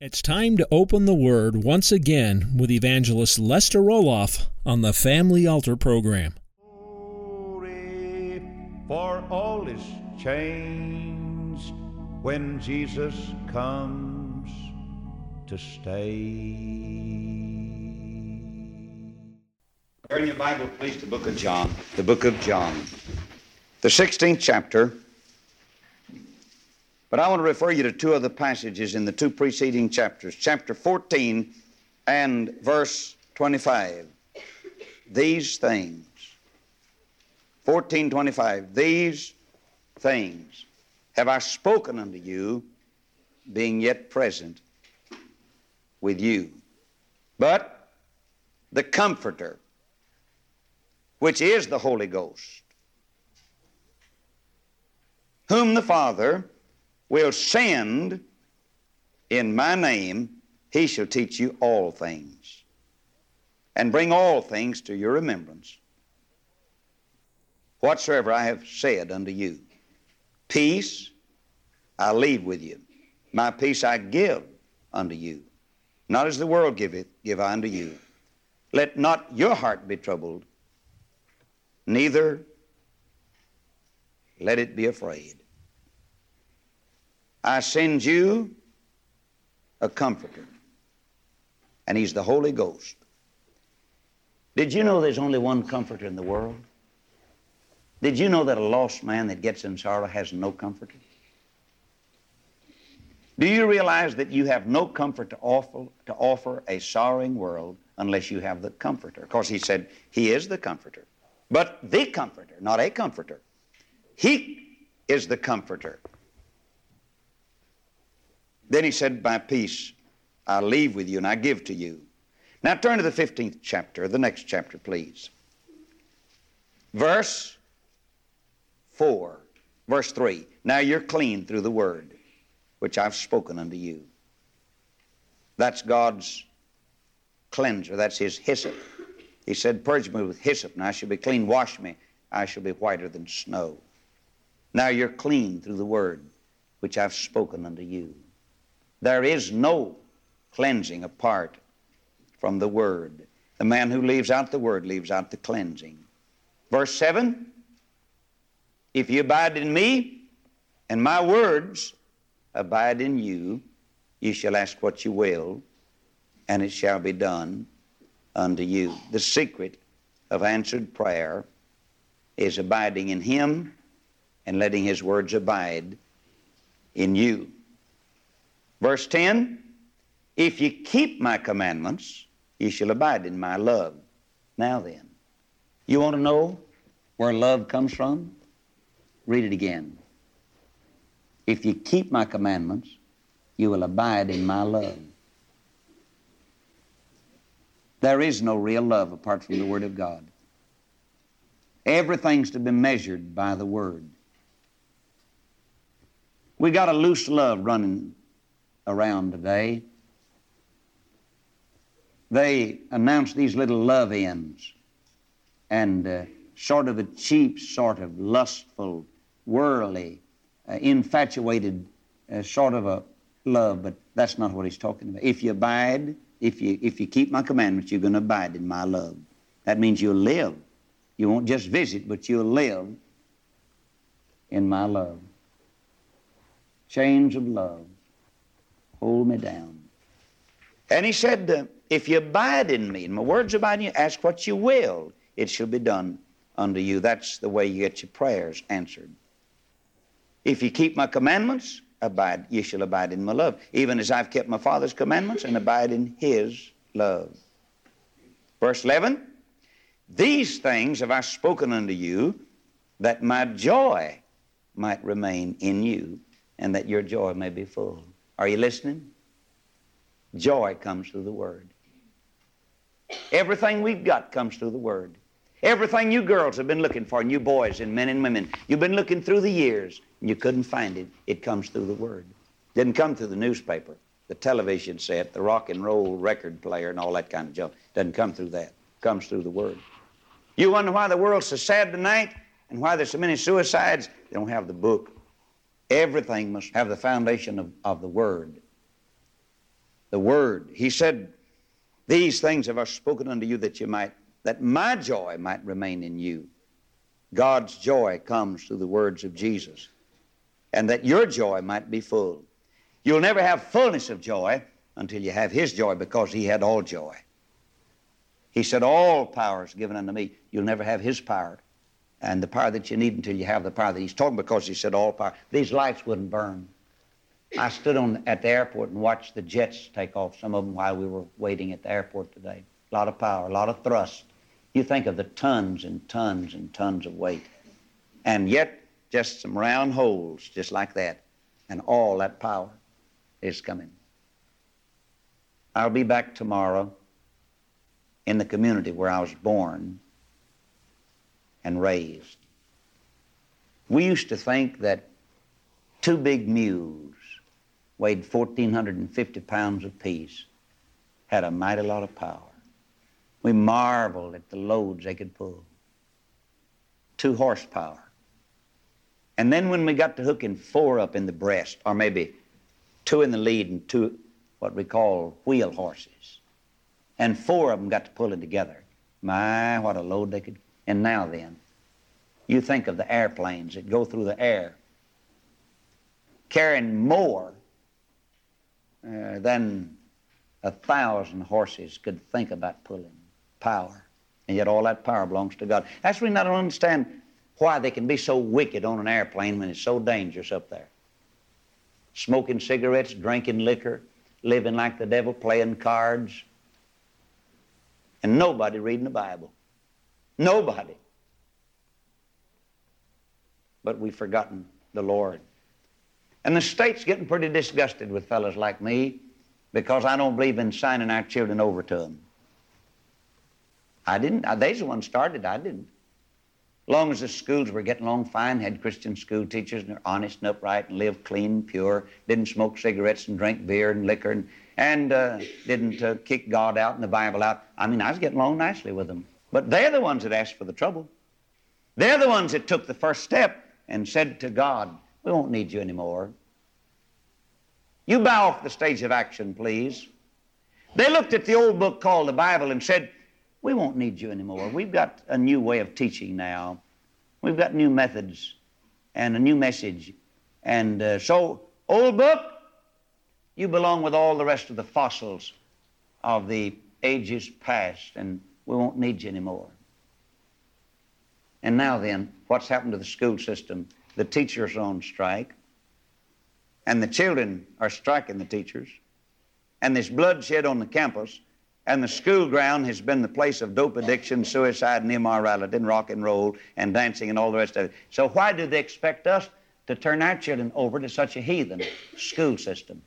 It's time to open the Word once again with evangelist Lester Roloff on the Family Altar Program. For all is changed when Jesus comes to stay. Turn your Bible, please, to the book of John. The book of John, the 16th chapter. But I want to refer you to two other passages in the two preceding chapters, chapter 14 and verse 25. These things. 14:25, these things have I spoken unto you, being yet present with you. But the Comforter, which is the Holy Ghost, whom the Father will send in my name, he shall teach you all things, and bring all things to your remembrance, whatsoever I have said unto you. Peace I leave with you. My peace I give unto you. Not as the world giveth, give I unto you. Let not your heart be troubled, neither let it be afraid. I send you a Comforter, and he's the Holy Ghost. Did you know there's only one Comforter in the world? Did you know that a lost man that gets in sorrow has no comforter? Do you realize that you have no comfort to offer a sorrowing world unless you have the Comforter? Because he said he is the Comforter. But the Comforter, not a comforter. He is the Comforter. Then he said, my peace I leave with you and I give to you. Now turn to the 15th chapter, the next chapter, please. Verse 3, now you're clean through the word which I've spoken unto you. That's God's cleanser. That's his hyssop. He said, purge me with hyssop, and I shall be clean. Wash me, I shall be whiter than snow. Now you're clean through the word which I've spoken unto you. There is no cleansing apart from the word. The man who leaves out the word leaves out the cleansing. Verse 7, if you abide in me, and my words abide in you, you shall ask what you will, and it shall be done unto you. The secret of answered prayer is abiding in him and letting his words abide in you. Verse 10, if you keep my commandments, you shall abide in my love. Now then, you want to know where love comes from? Read it again. If you keep my commandments, you will abide in my love. There is no real love apart from the Word of God. Everything's to be measured by the Word. We got a loose love running around today. They announce these little love ends and sort of a cheap, sort of lustful, worldly, infatuated sort of a love, but that's not what he's talking about. If you abide, if you keep my commandments, you're going to abide in my love. That means you'll live. You won't just visit, but you'll live in my love. Chains of love, hold me down. And he said, if you abide in me, and my words abide in you, ask what you will, it shall be done unto you. That's the way you get your prayers answered. If you keep my commandments, abide, ye shall abide in my love, even as I've kept my Father's commandments and abide in his love. Verse 11, these things have I spoken unto you, that my joy might remain in you, and that your joy may be full. Are you listening? Joy comes through the word. Everything we've got comes through the Word. Everything you girls have been looking for, and you boys and men and women, you've been looking through the years, and you couldn't find it. It comes through the Word. Didn't come through the newspaper, the television set, the rock and roll record player, and all that kind of junk. Doesn't come through that. Comes through the Word. You wonder why the world's so sad tonight and why there's so many suicides? They don't have the book. Everything must have the foundation of the Word. The Word. He said, "These things have I spoken unto you that my joy might remain in you." God's joy comes through the words of Jesus, and that your joy might be full. You'll never have fullness of joy until you have His joy, because He had all joy. He said, "All power is given unto me." You'll never have His power and the power that you need until you have the power that He's talking, because He said all power. These lights wouldn't burn. I stood at the airport and watched the jets take off, some of them while we were waiting at the airport today. A lot of power, a lot of thrust. You think of the tons and tons and tons of weight. And yet, just some round holes, just like that. And all that power is coming. I'll be back tomorrow in the community where I was born and raised. We used to think that two big mules weighed 1,450 pounds apiece, had a mighty lot of power. We marveled at the loads they could pull. 2 horsepower. And then when we got to hooking 4 up in the breast, or maybe 2 in the lead and 2 what we call wheel horses, and 4 of them got to pulling together, my, what a load they could. And now then, you think of the airplanes that go through the air carrying more than 1,000 horses could think about pulling. Power. And yet all that power belongs to God. That's why we don't understand why they can be so wicked on an airplane when it's so dangerous up there. Smoking cigarettes, drinking liquor, living like the devil, playing cards, and nobody reading the Bible. Nobody. But we've forgotten the Lord. And the state's getting pretty disgusted with fellas like me, because I don't believe in signing our children over to them. I didn't. They's the one started. I didn't. Long as the schools were getting along fine, had Christian school teachers, and they're honest and upright and lived clean and pure, didn't smoke cigarettes and drink beer and liquor and didn't kick God out and the Bible out. I mean, I was getting along nicely with them. But they're the ones that asked for the trouble. They're the ones that took the first step and said to God, "We won't need you anymore. You bow off the stage of action, please." They looked at the old book called the Bible and said, "We won't need you anymore. We've got a new way of teaching now. We've got new methods and a new message. And so, old book, you belong with all the rest of the fossils of the ages past, and we won't need you anymore." And now then, what's happened to the school system? The teachers are on strike, and the children are striking the teachers, and there's bloodshed on the campus, and the school ground has been the place of dope addiction, suicide, and immorality, and rock and roll, and dancing, and all the rest of it. So why do they expect us to turn our children over to such a heathen school system?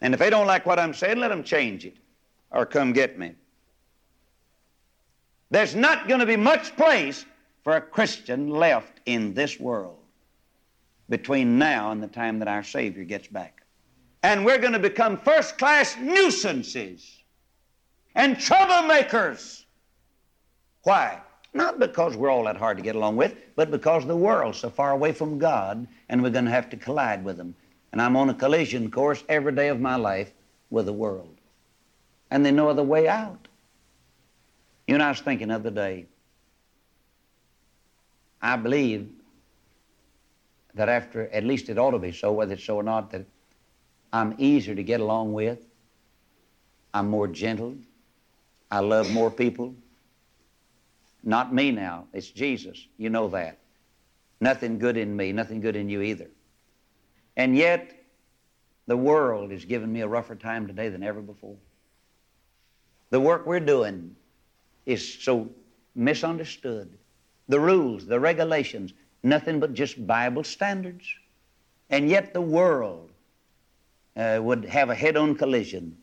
And if they don't like what I'm saying, let them change it, or come get me. There's not going to be much place for a Christian left in this world between now and the time that our Savior gets back. And we're going to become first-class nuisances and troublemakers. Why? Not because we're all that hard to get along with, but because the world's so far away from God, and we're going to have to collide with them. And I'm on a collision course every day of my life with the world. And there's no other way out. You know, I was thinking the other day, I believe that after, at least it ought to be so, whether it's so or not, that I'm easier to get along with, I'm more gentle, I love more people. Not me now, it's Jesus, you know that. Nothing good in me, nothing good in you either. And yet, the world is giving me a rougher time today than ever before. The work we're doing is so misunderstood. The rules, the regulations, nothing but just Bible standards. And yet the world would have a head-on collision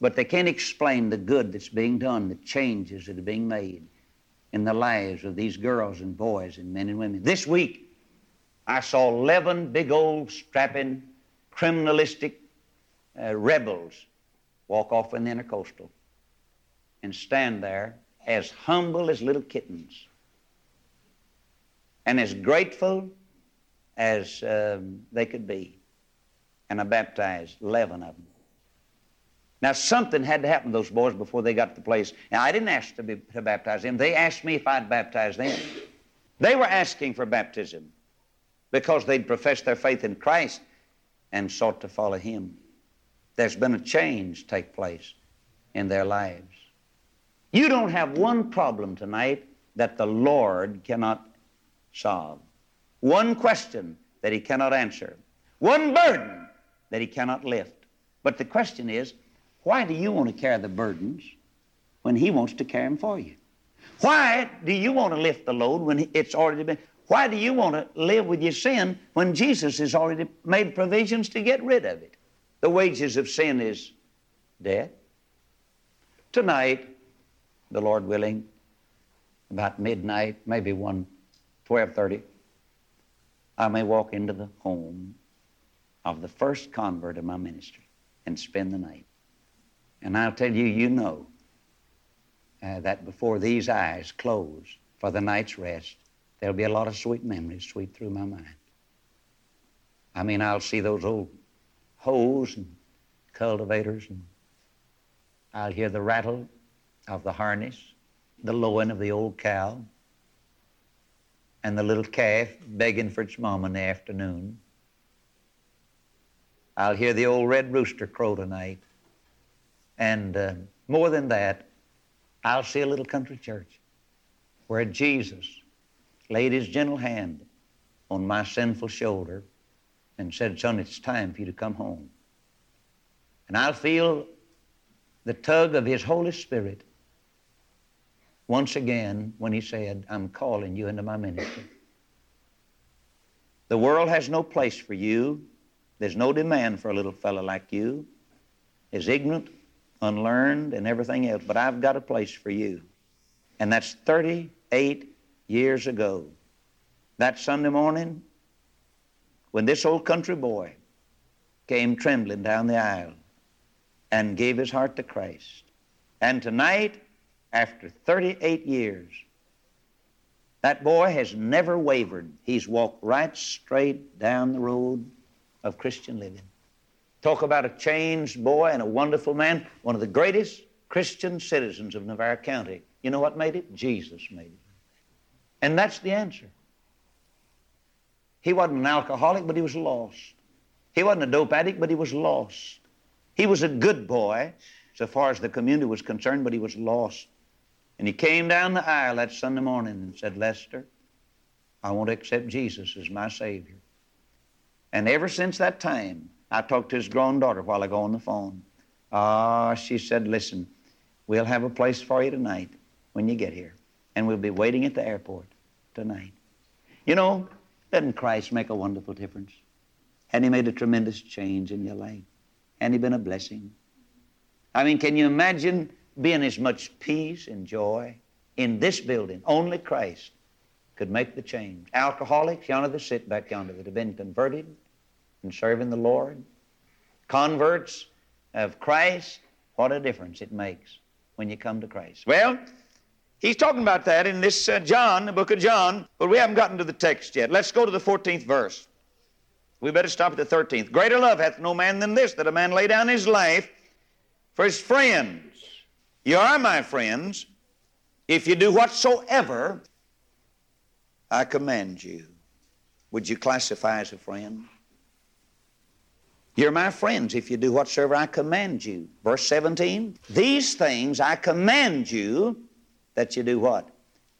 But they can't explain the good that's being done, the changes that are being made in the lives of these girls and boys and men and women. This week, I saw 11 big old strapping, criminalistic rebels walk off in the Intercoastal and stand there as humble as little kittens and as grateful as they could be. And I baptized 11 of them. Now, something had to happen to those boys before they got to the place. Now, I didn't ask to baptize them. They asked me if I'd baptize them. They were asking for baptism because they'd professed their faith in Christ and sought to follow Him. There's been a change take place in their lives. You don't have one problem tonight that the Lord cannot solve, one question that He cannot answer, one burden that He cannot lift. But the question is, why do you want to carry the burdens when He wants to carry them for you? Why do you want to lift the load when it's already been? Why do you want to live with your sin when Jesus has already made provisions to get rid of it? The wages of sin is death. Tonight, the Lord willing, about midnight, maybe 12:30, I may walk into the home of the first convert of my ministry and spend the night. And I'll tell you, you know that before these eyes close for the night's rest, there'll be a lot of sweet memories sweep through my mind. I mean, I'll see those old hoes and cultivators, and I'll hear the rattle of the harness, the lowing of the old cow, and the little calf begging for its mama in the afternoon. I'll hear the old red rooster crow tonight. And more than that, I'll see a little country church where Jesus laid His gentle hand on my sinful shoulder and said, "Son, it's time for you to come home." And I'll feel the tug of His Holy Spirit once again when He said, "I'm calling you into my ministry. The world has no place for you. There's no demand for a little fellow like you. He's ignorant, unlearned, and everything else, but I've got a place for you." And that's 38 years ago. That Sunday morning, when this old country boy came trembling down the aisle and gave his heart to Christ. And tonight, after 38 years, that boy has never wavered. He's walked right straight down the road of Christian living. Talk about a changed boy and a wonderful man, one of the greatest Christian citizens of Navarro County. You know what made it? Jesus made it. And that's the answer. He wasn't an alcoholic, but he was lost. He wasn't a dope addict, but he was lost. He was a good boy, so far as the community was concerned, but he was lost. And he came down the aisle that Sunday morning and said, "Lester, I want to accept Jesus as my Savior." And ever since that time, I talked to his grown daughter a while ago on the phone. She said, "Listen, we'll have a place for you tonight when you get here, and we'll be waiting at the airport tonight." You know, doesn't Christ make a wonderful difference? Hadn't He made a tremendous change in your life? Hadn't He been a blessing? I mean, can you imagine being as much peace and joy in this building? Only Christ could make the change. Alcoholics yonder that sit back yonder that have been converted and serving the Lord, converts of Christ, what a difference it makes when you come to Christ. Well, He's talking about that in this John, the book of John, but we haven't gotten to the text yet. Let's go to the 14th verse. We better stop at the 13th. "Greater love hath no man than this, that a man lay down his life for his friends. You are my friends, if you do whatsoever I command you." Would you classify as a friend? You're my friends if you do whatsoever I command you. Verse 17, "These things I command you, that you do what?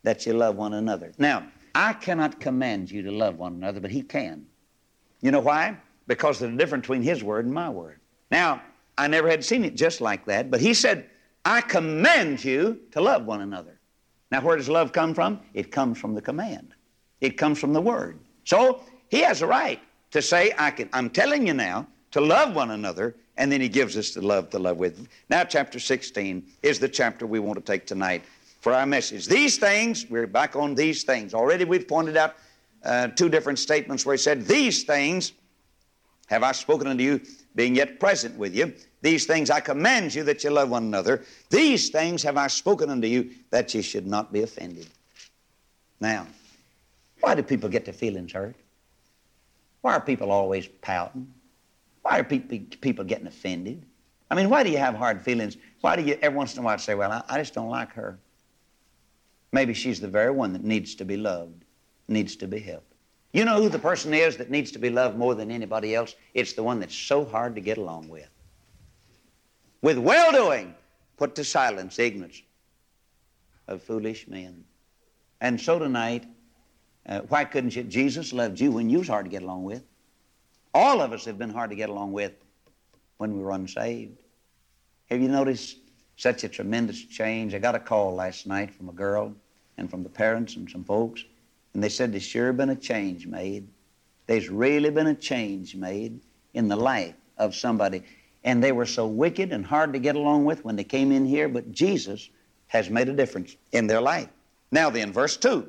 That you love one another." Now, I cannot command you to love one another, but He can. You know why? Because there's a difference between His word and my word. Now, I never had seen it just like that, but He said, "I command you to love one another." Now, where does love come from? It comes from the command. It comes from the word. So, He has a right to say, I'm telling you now, to love one another And then he gives us the love to love with. Now, chapter 16 is the chapter we want to take tonight for our message. These things, we're back on these things. Already we've pointed out two different statements where he said, these things have I spoken unto you, being yet present with you. These things I command you, that you love one another. These things have I spoken unto you, that you should not be offended. Now, why do people get their feelings hurt? Why are people always pouting? Why are people getting offended? I mean, why do you have hard feelings? Why do you every once in a while say, well, I just don't like her? Maybe she's the very one that needs to be loved, needs to be helped. You know who the person is that needs to be loved more than anybody else? It's the one that's so hard to get along with. With well-doing, put to silence the ignorance of foolish men. And so tonight, why couldn't you? Jesus loved you when you was hard to get along with. All of us have been hard to get along with when we were unsaved. Have you noticed such a tremendous change? I got a call last night from a girl and from the parents and some folks, and they said there's sure been a change made. There's really been a change made in the life of somebody. And they were so wicked and hard to get along with when they came in here, but Jesus has made a difference in their life. Now then, verse 2.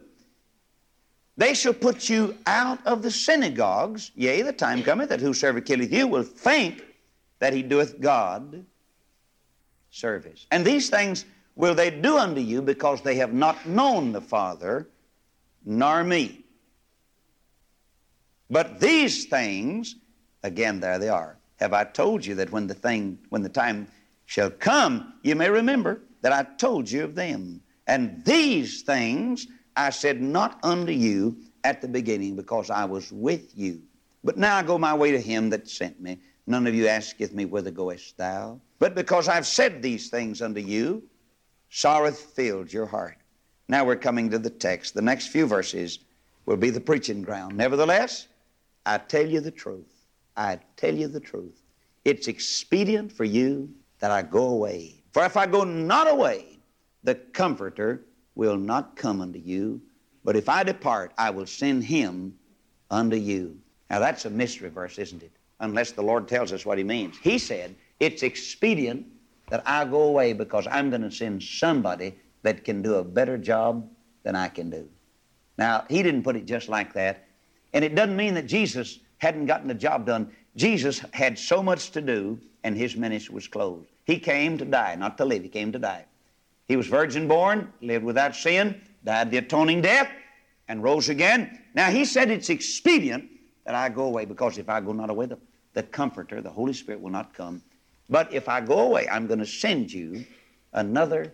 They shall put you out of the synagogues. Yea, the time cometh that whosoever killeth you will think that he doeth God service. And these things will they do unto you, because they have not known the Father nor me. But these things, again, there they are, have I told you, that when the time shall come, you may remember that I told you of them. And these things I said not unto you at the beginning, because I was with you. But now I go my way to him that sent me. None of you asketh me, whither goest thou? But because I've said these things unto you, sorrow filled your heart. Now we're coming to the text. The next few verses will be the preaching ground. Nevertheless, I tell you the truth. I tell you the truth. It's expedient for you that I go away. For if I go not away, the Comforter will not come unto you, but if I depart, I will send him unto you. Now that's a mystery verse, isn't it? Unless the Lord tells us what he means. He said, it's expedient that I go away, because I'm going to send somebody that can do a better job than I can do. Now, he didn't put it just like that. And it doesn't mean that Jesus hadn't gotten the job done. Jesus had so much to do, and his ministry was closed. He came to die, not to live. He came to die. He was virgin born, lived without sin, died the atoning death, and rose again. Now, he said it's expedient that I go away, because if I go not away, the Comforter, the Holy Spirit, will not come. But if I go away, I'm going to send you another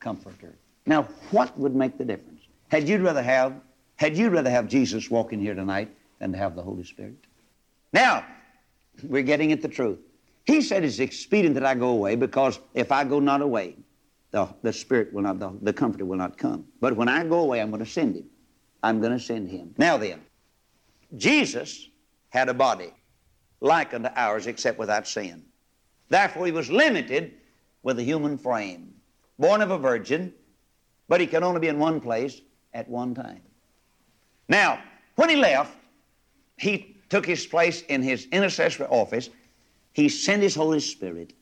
Comforter. Now, what would make the difference? Had you rather have Jesus walking here tonight than to have the Holy Spirit? Now, we're getting at the truth. He said it's expedient that I go away, because if I go not away, the Spirit will not, the Comforter will not come. But when I go away, I'm going to send him. I'm going to send him. Now then, Jesus had a body like unto ours, except without sin. Therefore, he was limited with a human frame, born of a virgin, but he could only be in one place at one time. Now, when he left, he took his place in his intercessory office. He sent his Holy Spirit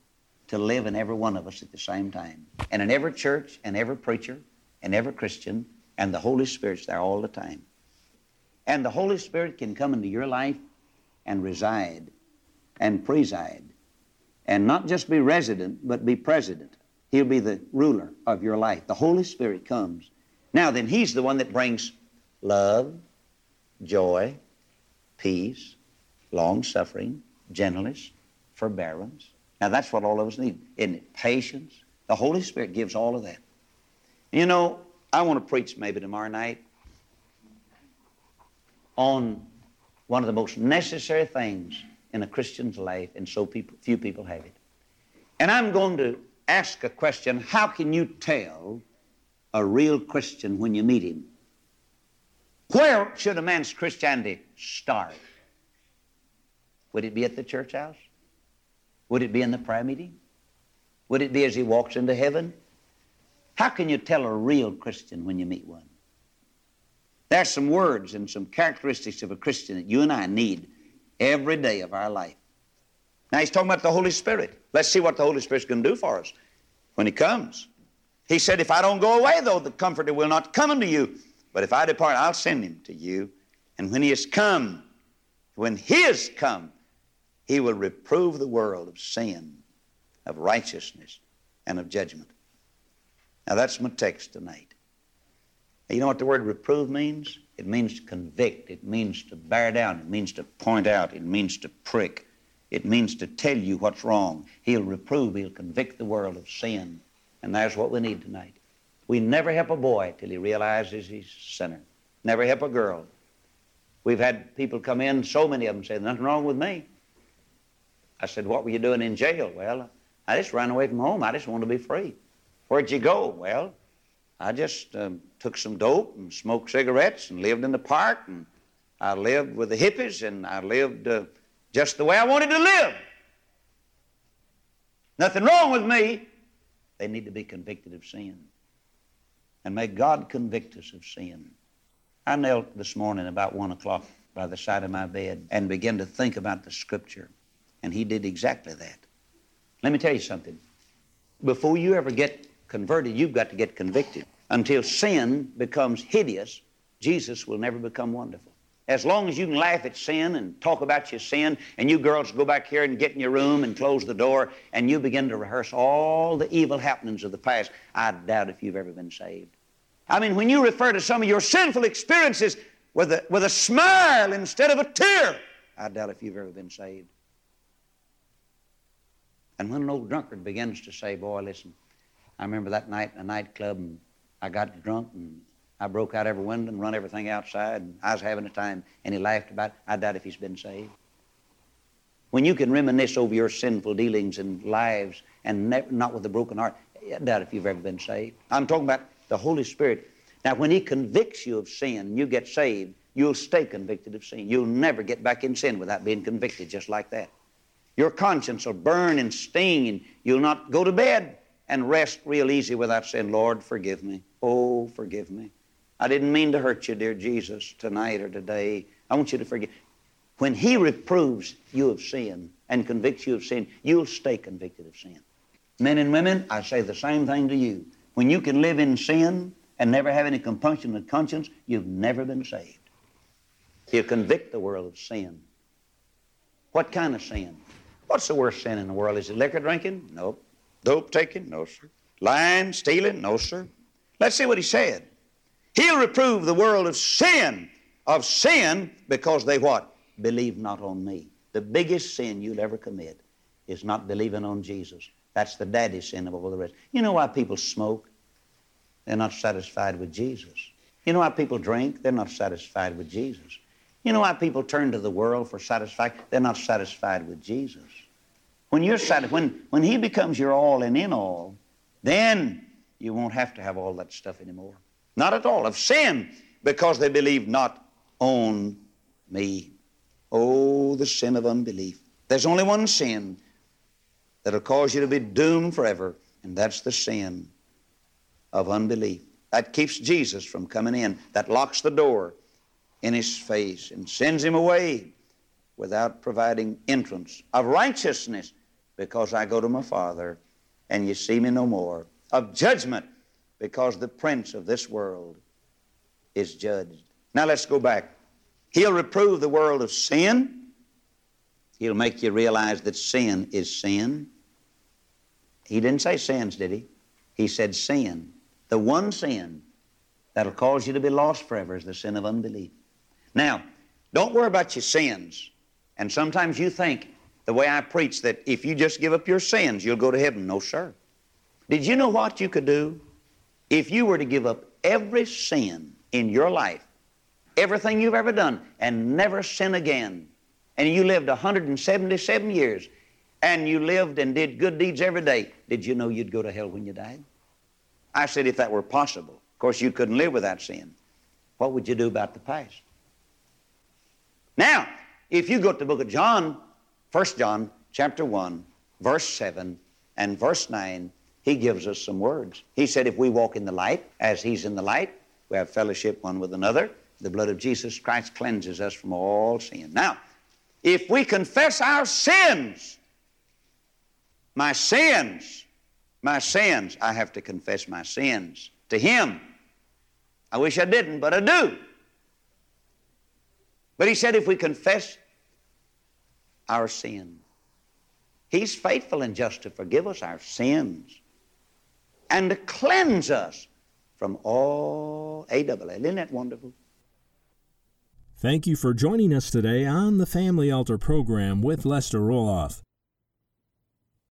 to live in every one of us at the same time, and in every church, and every preacher, and every Christian, and the Holy Spirit's there all the time. And the Holy Spirit can come into your life and reside and preside, and not just be resident, but be president. He'll be the ruler of your life. The Holy Spirit comes. Now then, he's the one that brings love, joy, peace, long-suffering, gentleness, forbearance. Now, that's what all of us need, isn't it? Patience. The Holy Spirit gives all of that. You know, I want to preach maybe tomorrow night on one of the most necessary things in a Christian's life, and so few people have it. And I'm going to ask a question: how can you tell a real Christian when you meet him? Where should a man's Christianity start? Would it be at the church house? Would it be in the prayer meeting? Would it be as he walks into heaven? How can you tell a real Christian when you meet one? There's some words and some characteristics of a Christian that you and I need every day of our life. Now, he's talking about the Holy Spirit. Let's see what the Holy Spirit's going to do for us when he comes. He said, if I don't go away, though, the Comforter will not come unto you. But if I depart, I'll send him to you. And when he has come, he will reprove the world of sin, of righteousness, and of judgment. Now, that's my text tonight. Now, you know what the word reprove means? It means to convict. It means to bear down. It means to point out. It means to prick. It means to tell you what's wrong. He'll reprove. He'll convict the world of sin. And that's what we need tonight. We never help a boy till he realizes he's a sinner. Never help a girl. We've had people come in, so many of them say, nothing wrong with me. I said, what were you doing in jail? Well, I just ran away from home. I just wanted to be free. Where'd you go? Well, I just took some dope and smoked cigarettes and lived in the park. And I lived with the hippies and I lived just the way I wanted to live. Nothing wrong with me. They need to be convicted of sin. And may God convict us of sin. I knelt this morning about 1 o'clock by the side of my bed and began to think about the Scripture. And he did exactly that. Let me tell you something. Before you ever get converted, you've got to get convicted. Until sin becomes hideous, Jesus will never become wonderful. As long as you can laugh at sin and talk about your sin, and you girls go back here and get in your room and close the door, and you begin to rehearse all the evil happenings of the past, I doubt if you've ever been saved. I mean, when you refer to some of your sinful experiences with a smile instead of a tear, I doubt if you've ever been saved. And when an old drunkard begins to say, boy, listen, I remember that night in a nightclub, and I got drunk, and I broke out every window and run everything outside, and I was having a time, and he laughed about it. I doubt if he's been saved. When you can reminisce over your sinful dealings and lives and not with a broken heart, I doubt if you've ever been saved. I'm talking about the Holy Spirit. Now, when he convicts you of sin and you get saved, you'll stay convicted of sin. You'll never get back in sin without being convicted just like that. Your conscience will burn and sting, and you'll not go to bed and rest real easy without saying, Lord, forgive me. Oh, forgive me. I didn't mean to hurt you, dear Jesus, tonight or today. I want you to forgive. When he reproves you of sin and convicts you of sin, you'll stay convicted of sin. Men and women, I say the same thing to you. When you can live in sin and never have any compunction of conscience, you've never been saved. He'll convict the world of sin. What kind of sin? What's the worst sin in the world? Is it liquor drinking? Nope. Dope taking? No, sir. Lying, stealing? No, sir. Let's see what he said. He'll reprove the world of sin because they what? Believe not on me. The biggest sin you'll ever commit is not believing on Jesus. That's the daddy sin of all the rest. You know why people smoke? They're not satisfied with Jesus. You know why people drink? They're not satisfied with Jesus. You know why people turn to the world for satisfaction? They're not satisfied with Jesus. When you're when he becomes your all and in all, then you won't have to have all that stuff anymore. Not at all. Of sin, because they believe not on me. Oh, the sin of unbelief. There's only one sin that'll cause you to be doomed forever, and that's the sin of unbelief. That keeps Jesus from coming in. That locks the door in his face and sends him away without providing entrance. Of righteousness, because I go to my Father and you see me no more. Of judgment, because the prince of this world is judged. Now let's go back. He'll reprove the world of sin. He'll make you realize that sin is sin. He didn't say sins, did he? He said sin. The one sin that'll cause you to be lost forever is the sin of unbelief. Now, don't worry about your sins. And sometimes you think, the way I preach, that if you just give up your sins, you'll go to heaven. No, sir. Did you know what you could do? If you were to give up every sin in your life, everything you've ever done, and never sin again, and you lived 177 years, and you lived and did good deeds every day, did you know you'd go to hell when you died? I said if that were possible. Of course, you couldn't live without sin. What would you do about the past? Now, if you go to the book of John, 1 John chapter 1, verse 7 and verse 9, he gives us some words. He said, if we walk in the light, as he's in the light, we have fellowship one with another. The blood of Jesus Christ cleanses us from all sin. Now, if we confess our sins, My sins, I have to confess my sins to Him. I wish I didn't, but I do. But He said if we confess our sin, He's faithful and just to forgive us our sins and to cleanse us from all AWL. Isn't that wonderful? Thank you for joining us today on the Family Altar Program with Lester Roloff.